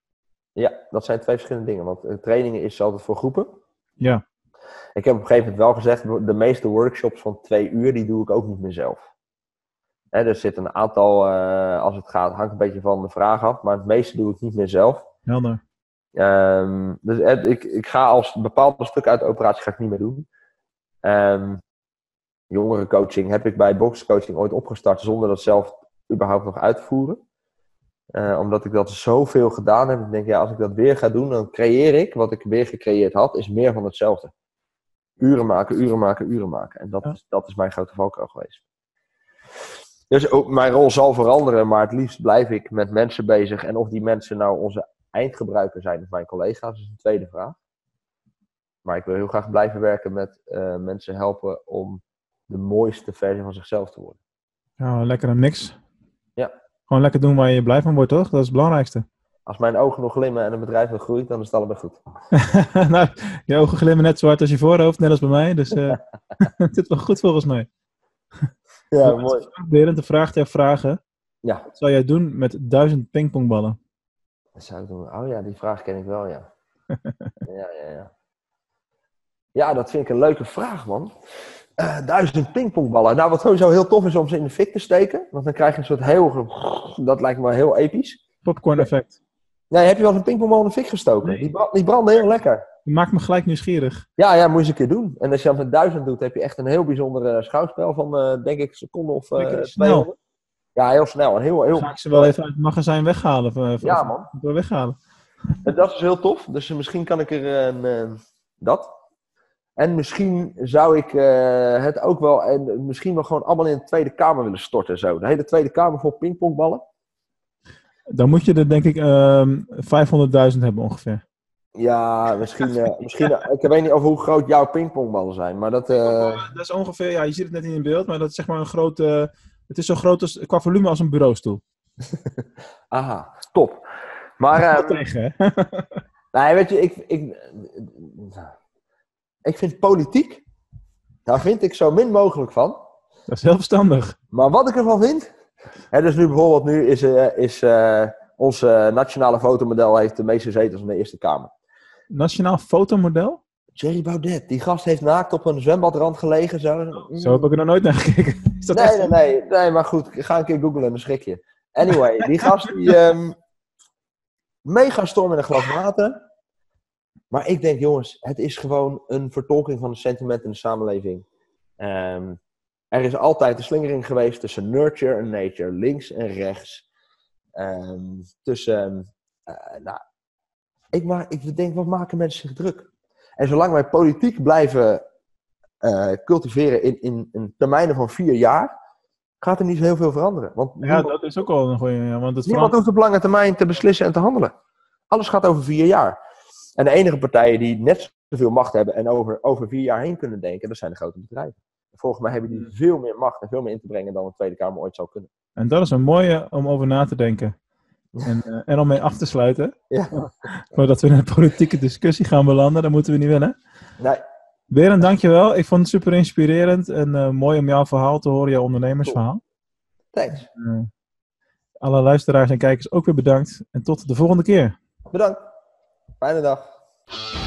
Ja, dat zijn twee verschillende dingen. Want trainingen is altijd voor groepen. Ja. Ik heb op een gegeven moment wel gezegd, de meeste workshops van 2 uur, die doe ik ook niet meer zelf. Hè, er zit een aantal, als het gaat, hangt een beetje van de vraag af, maar het meeste doe ik niet meer zelf. Helder. Dus ik ga als bepaald stuk uit de operatie ga ik niet meer doen. Jongerencoaching heb ik bij bokscoaching ooit opgestart zonder dat zelf überhaupt nog uit te voeren. Omdat ik dat zoveel gedaan heb. Ik denk, ja, als ik dat weer ga doen, dan creëer ik wat ik weer gecreëerd had, is meer van hetzelfde. Uren maken. En dat is mijn grote valkuil geweest. Dus ook mijn rol zal veranderen, maar het liefst blijf ik met mensen bezig. En of die mensen nou onze eindgebruiker zijn of mijn collega's, is een tweede vraag. Maar ik wil heel graag blijven werken met mensen helpen om de mooiste versie van zichzelf te worden. Ja, lekker een mix. Ja. Gewoon lekker doen waar je blij van wordt, toch? Dat is het belangrijkste. Als mijn ogen nog glimmen en een bedrijf nog groeit, dan is het allebei goed. Nou, je ogen glimmen net zo hard als je voorhoofd, net als bij mij. Dus het zit wel goed volgens mij. Ja, mooi. Berend, de vraag ter vragen. Ja. Wat zou jij doen met 1000 pingpongballen? Dat zou ik doen. Oh ja, die vraag ken ik wel, ja. Ja. Ja, dat vind ik een leuke vraag, man. 1000 pingpongballen. Nou, wat sowieso heel tof is om ze in de fik te steken. Want dan krijg je een soort heel... Dat lijkt me heel episch. Popcorn effect. Nee, heb je wel eens een pingpongbal in de fik gestoken? Nee. Die brandde heel lekker. Die maakt me gelijk nieuwsgierig. Ja, moet je eens een keer doen. En als je dat met 1000 doet, heb je echt een heel bijzonder schouwspel van, denk ik, seconden of 200. Snel. Ja, heel snel. En heel... Ga ik ze wel even uit het magazijn weghalen? Ja, man. Door weghalen. En dat is heel tof. Dus misschien kan ik er dat... En misschien zou ik het ook wel... En misschien wel gewoon allemaal in de Tweede Kamer willen storten. Zo. De hele Tweede Kamer vol pingpongballen. Dan moet je er denk ik 500.000 hebben ongeveer. Ja, misschien. Ik weet niet over hoe groot jouw pingpongballen zijn. Maar dat is ongeveer... Ja, je ziet het net niet in beeld. Maar dat is zeg maar een groot... het is zo groot als, qua volume als een bureaustoel. Aha, top. Maar... tegen, hè? Nee, weet je, ik vind politiek, daar vind ik zo min mogelijk van. Dat is heel verstandig. Maar wat ik ervan vind... Hè, dus nu bijvoorbeeld, ons nationale fotomodel heeft de meeste zetels in de Eerste Kamer. Nationaal fotomodel? Jerry Baudet. Die gast heeft naakt op een zwembadrand gelegen. Zo heb ik er nog nooit naar gekeken. Nee, maar goed. Ga een keer googlen, dan schrik je. Anyway, die gast die... mega storm in een glas water... Maar ik denk, jongens, het is gewoon een vertolking van het sentiment in de samenleving. Er is altijd een slingering geweest tussen nurture en nature, links en rechts. Ik denk, wat maken mensen zich druk? En zolang wij politiek blijven cultiveren in termijnen van 4 jaar... gaat er niet zo heel veel veranderen. Want dat is ook al een goede... Ja, want het niemand hoeft op lange termijn te beslissen en te handelen. Alles gaat over 4 jaar. En de enige partijen die net zoveel macht hebben en over 4 jaar heen kunnen denken, dat zijn de grote bedrijven. Volgens mij hebben die veel meer macht en veel meer in te brengen dan de Tweede Kamer ooit zou kunnen. En dat is een mooie om over na te denken. En om mee af te sluiten. Ja. Voordat we in een politieke discussie gaan belanden, dan moeten we niet winnen. Nee. Berend, dankjewel. Ik vond het super inspirerend en mooi om jouw verhaal te horen, jouw ondernemersverhaal. Thanks. Alle luisteraars en kijkers ook weer bedankt. En tot de volgende keer. Bedankt. Fijne dag.